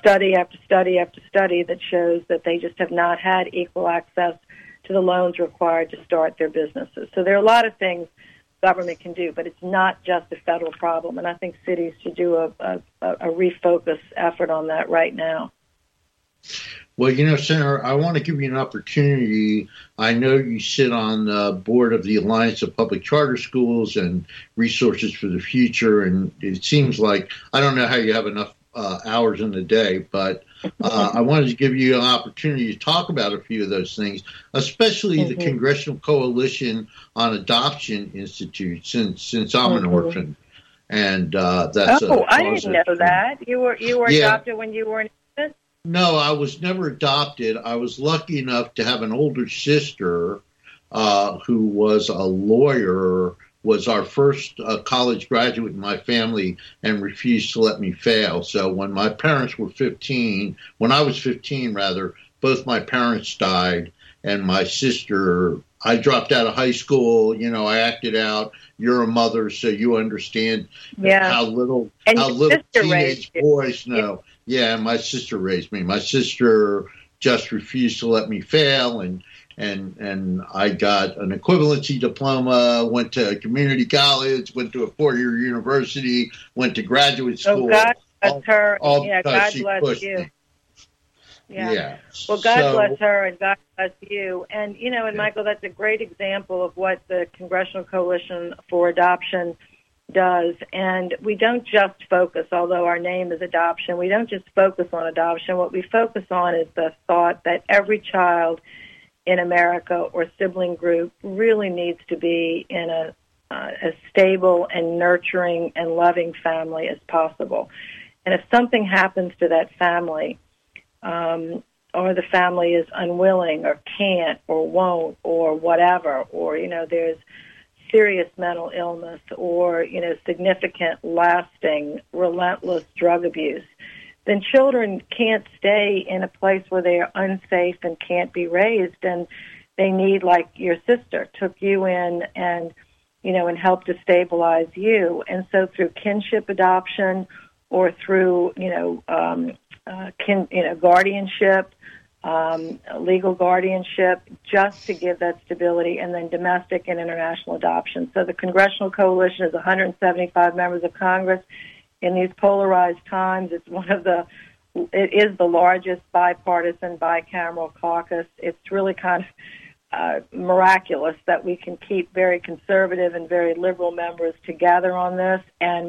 study after study after study that shows that they just have not had equal access to the loans required to start their businesses. So there are a lot of things government can do, but it's not just a federal problem. And I think cities should do a, a, a refocus effort on that right now. Well, you know, Senator, I want to give you an opportunity. I know you sit on the board of the Alliance of Public Charter Schools and Resources for the Future, and it seems like, I don't know how you have enough uh, hours in the day, but uh, I wanted to give you an opportunity to talk about a few of those things, especially mm-hmm. the Congressional Coalition on Adoption Institute, since since I'm mm-hmm. an orphan. And uh, that's Oh, a I didn't know thing. that. You were, you were yeah. adopted when you were an infant? No, I was never adopted. I was lucky enough to have an older sister uh, who was a lawyer, was our first uh, college graduate in my family, and refused to let me fail. So when my parents were fifteen, when I was fifteen, rather, both my parents died, and my sister, I dropped out of high school. You know, I acted out. You're a mother, so you understand yeah. how little, and how little teenage boys know. Yeah. Yeah, my sister raised me. My sister just refused to let me fail, and and and I got an equivalency diploma, went to community college, went to a four-year university, went to graduate school. Oh, God bless her. All yeah, God bless you. Me. Yeah. yeah. Well, God so, bless her, and God bless you. And, you know, and yeah. Michael, that's a great example of what the Congressional Coalition for Adoption does. And we don't just focus, although our name is adoption, we don't just focus on adoption. What we focus on is the thought that every child in America or sibling group really needs to be in a, uh, as stable and nurturing and loving family as possible. And if something happens to that family, um, or the family is unwilling or can't or won't or whatever, or, you know, there's serious mental illness or, you know, significant, lasting, relentless drug abuse, then children can't stay in a place where they are unsafe and can't be raised. And they need, like your sister, took you in and, you know, and helped to stabilize you. And so through kinship adoption or through, you know, um, uh, kin, you know, guardianship, Um, legal guardianship, just to give that stability, and then domestic and international adoption. So the Congressional Coalition is one hundred seventy-five members of Congress. In these polarized times, it's one of the, it is the largest bipartisan, bicameral caucus. It's really kind of uh, miraculous that we can keep very conservative and very liberal members together on this, and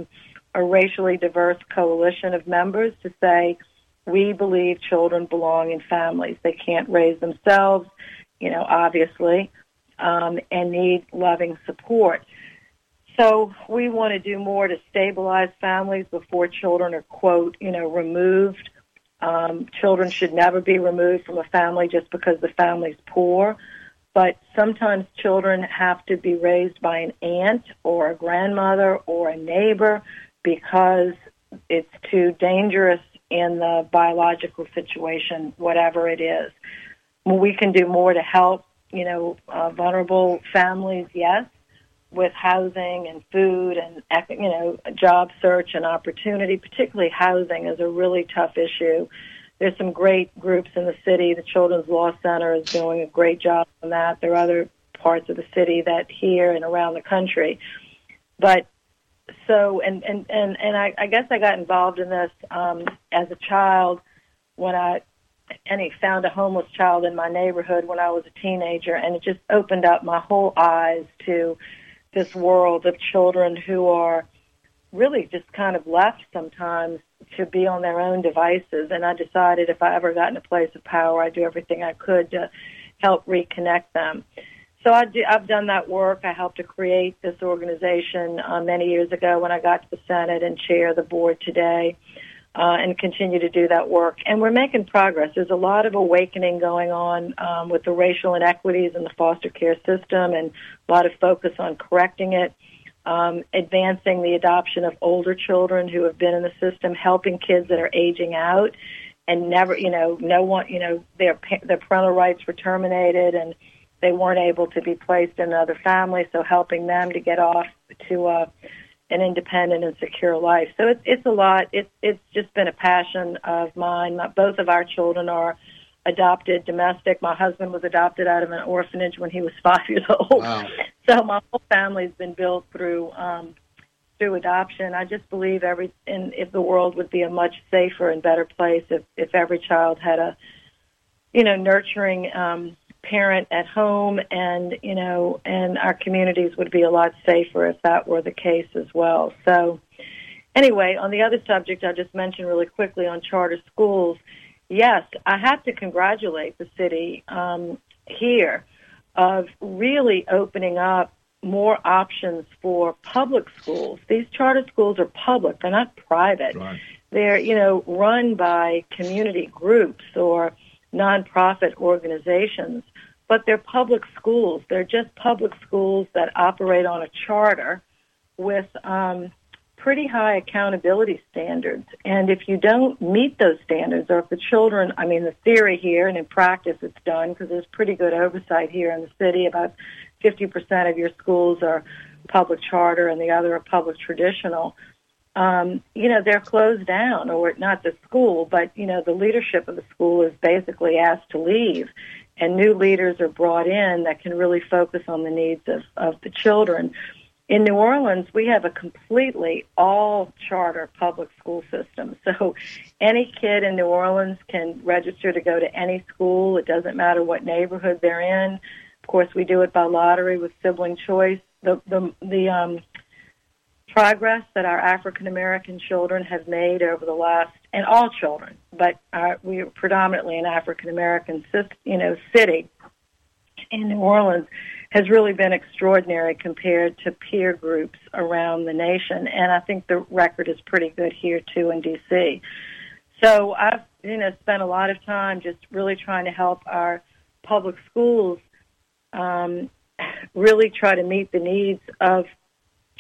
a racially diverse coalition of members to say, we believe children belong in families. They can't raise themselves, you know, obviously, um, and need loving support. So we want to do more to stabilize families before children are, quote, you know, removed. Um, children should never be removed from a family just because the family's poor. But sometimes children have to be raised by an aunt or a grandmother or a neighbor because it's too dangerous in the biological situation, whatever it is. We can do more to help, you know, uh, vulnerable families, yes, with housing and food and, you know, job search and opportunity. Particularly housing is a really tough issue. There's some great groups in the city. The Children's Law Center is doing a great job on that. There are other parts of the city that here and around the country. But so, and, and, and, and I, I guess I got involved in this um, as a child when I, and he found a homeless child in my neighborhood when I was a teenager, and it just opened up my whole eyes to this world of children who are really just kind of left sometimes to be on their own devices. And I decided if I ever got in a place of power, I'd do everything I could to help reconnect them. So I do, I've done that work. I helped to create this organization uh, many years ago when I got to the Senate and chair the board today. Uh, and continue to do that work. And we're making progress. There's a lot of awakening going on um, with the racial inequities in the foster care system and a lot of focus on correcting it, um, advancing the adoption of older children who have been in the system, helping kids that are aging out and never, you know, no one, you know, their, their parental rights were terminated and they weren't able to be placed in another family, so helping them to get off to uh an independent and secure life. So it's it's a lot. It's it's just been a passion of mine. My, both of our children are adopted domestic. My husband was adopted out of an orphanage when he was five years old. Wow. So my whole family's been built through um, through adoption. I just believe every and if the world would be a much safer and better place if, if every child had a you know nurturing um, parent at home, and you know, and our communities would be a lot safer if that were the case as well. So anyway, on the other subject I just mentioned really quickly on charter schools, yes, I have to congratulate the city um, here of really opening up more options for public schools. These charter schools are public, they're not private. Right. They're, you know, run by community groups or nonprofit organizations, but they're public schools. They're just public schools that operate on a charter with um, pretty high accountability standards. And if you don't meet those standards, or if the children, I mean, the theory here, and in practice it's done because there's pretty good oversight here in the city. About fifty percent of your schools are public charter and the other are public traditional. Um, you know, they're closed down, or not the school, but, you know, the leadership of the school is basically asked to leave, and new leaders are brought in that can really focus on the needs of, of the children. In New Orleans, we have a completely all-charter public school system, so any kid in New Orleans can register to go to any school. It doesn't matter what neighborhood they're in. Of course, we do it by lottery with sibling choice. The, the, the, um, progress that our African-American children have made over the last, and all children, but our, we are predominantly an African-American you know, city in New Orleans, has really been extraordinary compared to peer groups around the nation. And I think the record is pretty good here, too, in D C. So I've you know, spent a lot of time just really trying to help our public schools um, really try to meet the needs of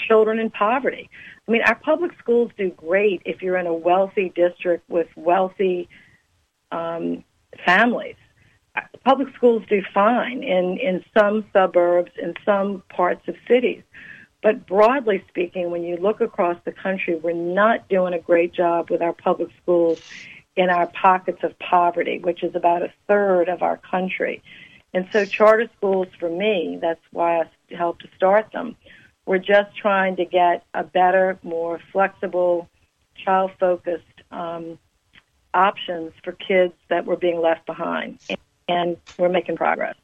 children in poverty. I mean, our public schools do great if you're in a wealthy district with wealthy um, families. Public schools do fine in, in some suburbs, in some parts of cities. But broadly speaking, when you look across the country, we're not doing a great job with our public schools in our pockets of poverty, which is about a third of our country. And so charter schools, for me, that's why I helped to start them. We're just trying to get a better, more flexible, child-focused um, options for kids that were being left behind, and we're making progress.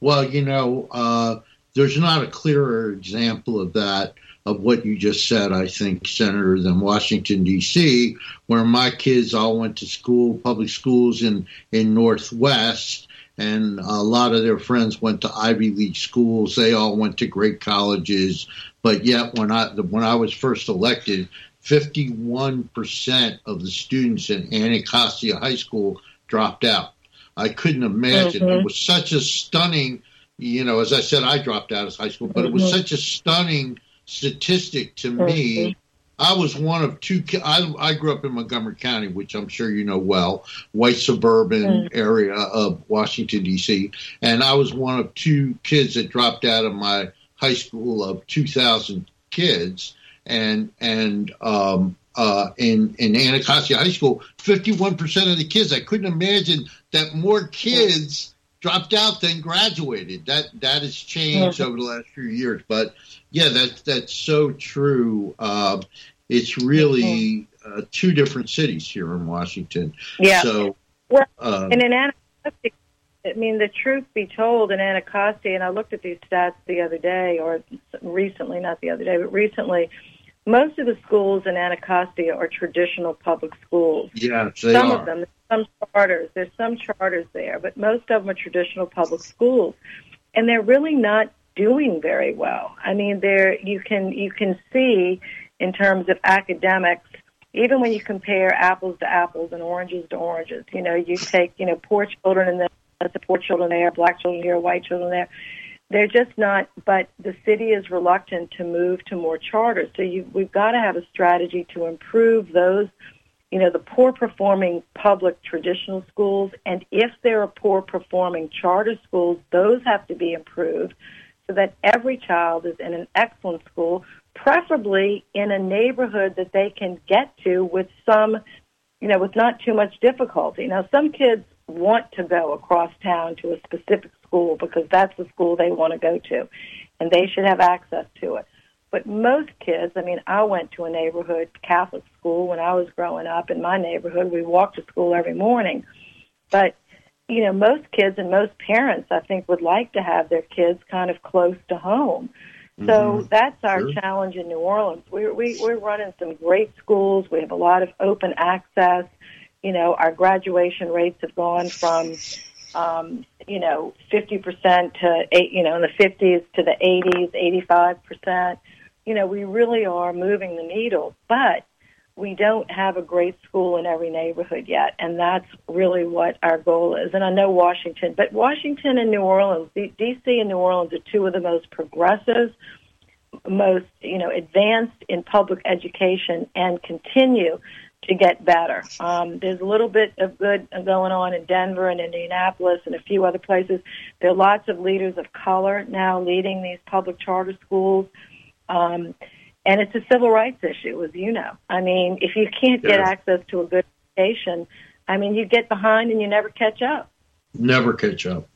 Well, you know, uh, there's not a clearer example of that, of what you just said, I think, Senator, than Washington, D C, where my kids all went to school, public schools in, in Northwest, and a lot of their friends went to Ivy League schools. They all went to great colleges. But yet, when I when I was first elected, fifty-one percent of the students in Anacostia High School dropped out. I couldn't imagine. Mm-hmm. It was such a stunning, you know, as I said, I dropped out of high school, but mm-hmm. it was such a stunning statistic to mm-hmm. me. I was one of two. I, I grew up in Montgomery County, which I'm sure you know well, white suburban mm. area of Washington, D C, and I was one of two kids that dropped out of my high school of two thousand kids, and and um, uh, in, in Anacostia High School, fifty-one percent of the kids. I couldn't imagine that more kids dropped out, then graduated. That that has changed yeah. over the last few years. But, yeah, that, that's so true. Uh, it's really uh, two different cities here in Washington. Yeah. So, well, um, and in Anacostia, I mean, the truth be told, in Anacostia, and I looked at these stats the other day, or recently, not the other day, but recently, most of the schools in Anacostia are traditional public schools. Yeah, they some are. of them, some charters. There's some charters there, but most of them are traditional public schools, and they're really not doing very well. I mean, there you can you can see in terms of academics, even when you compare apples to apples and oranges to oranges. You know, you take you know poor children and then the poor children there, black children here, white children there. They're just not, but the city is reluctant to move to more charters. So you, we've got to have a strategy to improve those, you know, the poor-performing public traditional schools. And if there are poor-performing charter schools, those have to be improved so that every child is in an excellent school, preferably in a neighborhood that they can get to with some, you know, with not too much difficulty. Now, some kids want to go across town to a specific school because that's the school they want to go to, and they should have access to it. But most kids, I mean, I went to a neighborhood Catholic school when I was growing up in my neighborhood. We walked to school every morning. But, you know, most kids and most parents, I think, would like to have their kids kind of close to home. Mm-hmm. So that's our sure. challenge in New Orleans. We're, we, we're running some great schools. We have a lot of open access. You know, our graduation rates have gone from, um, you know, fifty percent to, eight, you know, in the fifties to the eighties, eighty-five percent. You know, we really are moving the needle, but we don't have a great school in every neighborhood yet, and that's really what our goal is. And I know Washington, but Washington and New Orleans, D C and New Orleans are two of the most progressive, most, you know, advanced in public education and continue to get better. Um, there's a little bit of good going on in Denver and Indianapolis and a few other places. There are lots of leaders of color now leading these public charter schools. Um, and it's a civil rights issue, as you know. I mean, if you can't get yes. access to a good education, I mean, you get behind and you never catch up. Never catch up.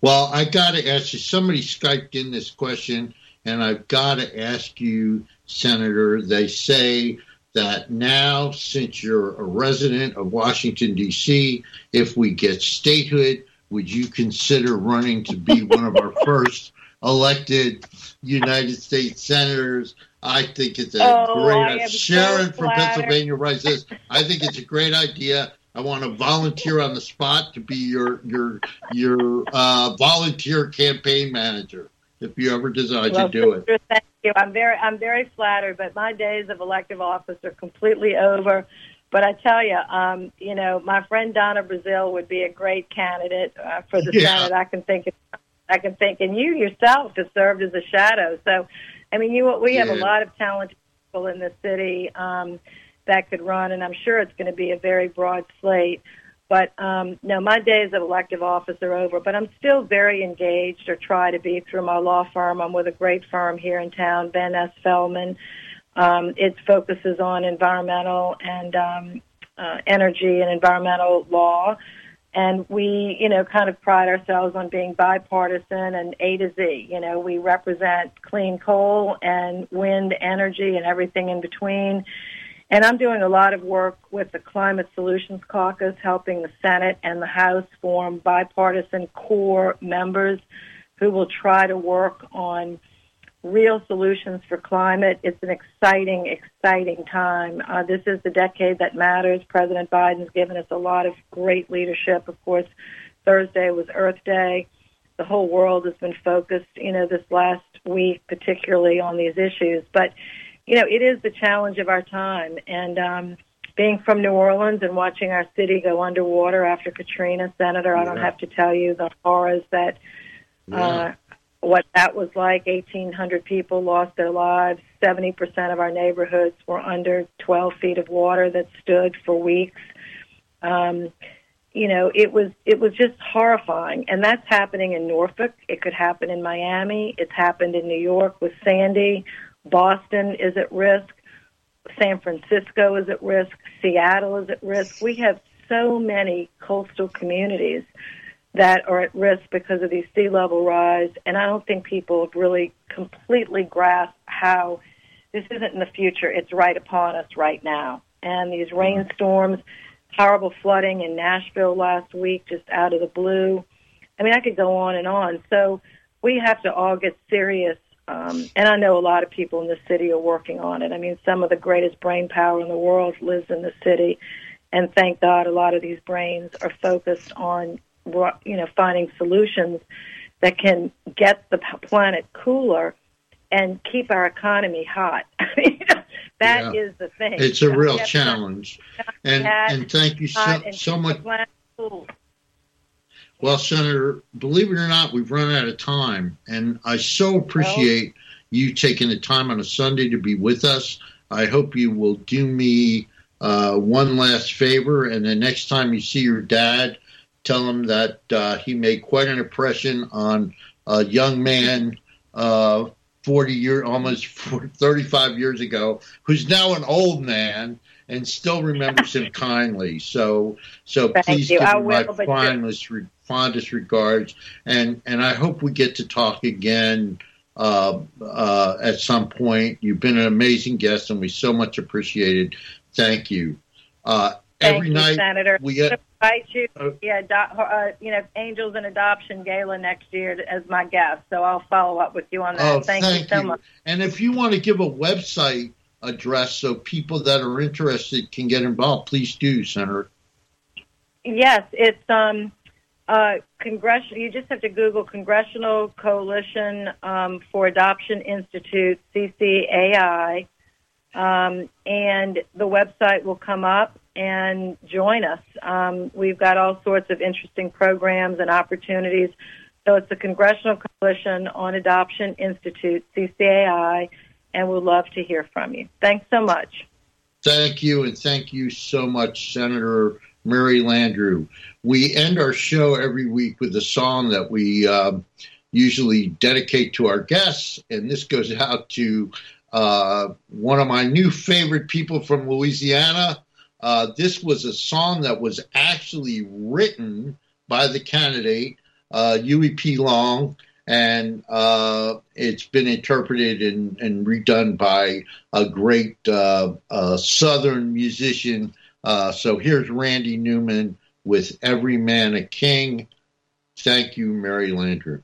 Well, I got to ask you, somebody Skyped in this question, and I've got to ask you, Senator, they say that now, since you're a resident of Washington, D C, if we get statehood, would you consider running to be one of our first elected United States senators? I think it's a oh, great Sharon so from Pennsylvania writes this. I think it's a great idea. I want to volunteer on the spot to be your your your uh, volunteer campaign manager if you ever decide well, to do it. Thank you. I'm very, I'm very flattered, but my days of elective office are completely over. But I tell you, um, you know, my friend Donna Brazile would be a great candidate uh, for the yeah. Senate. I can think, of, I can think, and you yourself have served as a shadow. So, I mean, you we have yeah. a lot of talented people in the city um, that could run, and I'm sure it's going to be a very broad slate. But, um, no, my days of elective office are over, but I'm still very engaged or try to be through my law firm. I'm with a great firm here in town, Ben S. Feldman. Um, it focuses on environmental and um, uh, energy and environmental law. And we, you know, kind of pride ourselves on being bipartisan and A to Z. You know, we represent clean coal and wind energy and everything in between. And I'm doing a lot of work with the Climate Solutions Caucus, helping the Senate and the House form bipartisan core members who will try to work on real solutions for climate. It's an exciting, exciting time. Uh, this is the decade that matters. President Biden's given us a lot of great leadership. Of course, Thursday was Earth Day. The whole world has been focused, you know, this last week, particularly on these issues. But you know, it is the challenge of our time, and um, being from New Orleans and watching our city go underwater after Katrina, Senator, yeah. I don't have to tell you the horrors that yeah. uh, what that was like. eighteen hundred people lost their lives. seventy percent of our neighborhoods were under twelve feet of water that stood for weeks. Um, you know, it was it was just horrifying, and that's happening in Norfolk. It could happen in Miami. It's happened in New York with Sandy. Boston is at risk. San Francisco is at risk. Seattle is at risk. We have so many coastal communities that are at risk because of these sea level rise, and I don't think people have really completely grasped how this isn't in the future. It's right upon us right now. And these rainstorms, horrible flooding in Nashville last week, just out of the blue. I mean, I could go on and on. So we have to all get serious, um, and I know a lot of people in the city are working on it. I mean, some of the greatest brain power in the world lives in the city, and thank God a lot of these brains are focused on, you know, finding solutions that can get the planet cooler and keep our economy hot. I mean, that yeah. is the thing. It's a real challenge. And and thank you so, so much. Well, Senator, believe it or not, we've run out of time. And I so appreciate well, you taking the time on a Sunday to be with us. I hope you will do me uh, one last favor. And the next time you see your dad, tell him that uh, he made quite an impression on a young man uh, forty year, almost thirty-five years ago, who's now an old man and still remembers him kindly. So, so Thank please you. give him will, my fondest, re- fondest regards, and and I hope we get to talk again uh, uh, at some point. You've been an amazing guest, and we so much appreciate it. Thank you. Uh, Thank every you, night, Senator. We get. invite you to the ado- uh, you know, Angels in Adoption Gala next year as my guest, so I'll follow up with you on that. Oh, thank, thank you so you. much. And if you want to give a website address so people that are interested can get involved, please do, Senator. Yes, it's um, uh, Congressional. You just have to Google Congressional Coalition um, for Adoption Institute, C C A I, um, and the website will come up. And join us. Um, we've got all sorts of interesting programs and opportunities. So it's the Congressional Coalition on Adoption Institute, C C A I, and we'd love to hear from you. Thanks so much. Thank you, and thank you so much, Senator Mary Landrieu. We end our show every week with a song that we uh, usually dedicate to our guests, and this goes out to uh, one of my new favorite people from Louisiana. Uh, this was a song that was actually written by the candidate, uh, Huey P. Long, and uh, it's been interpreted and, and redone by a great uh, uh, Southern musician. Uh, so here's Randy Newman with Every Man a King. Thank you, Mary Landrieu.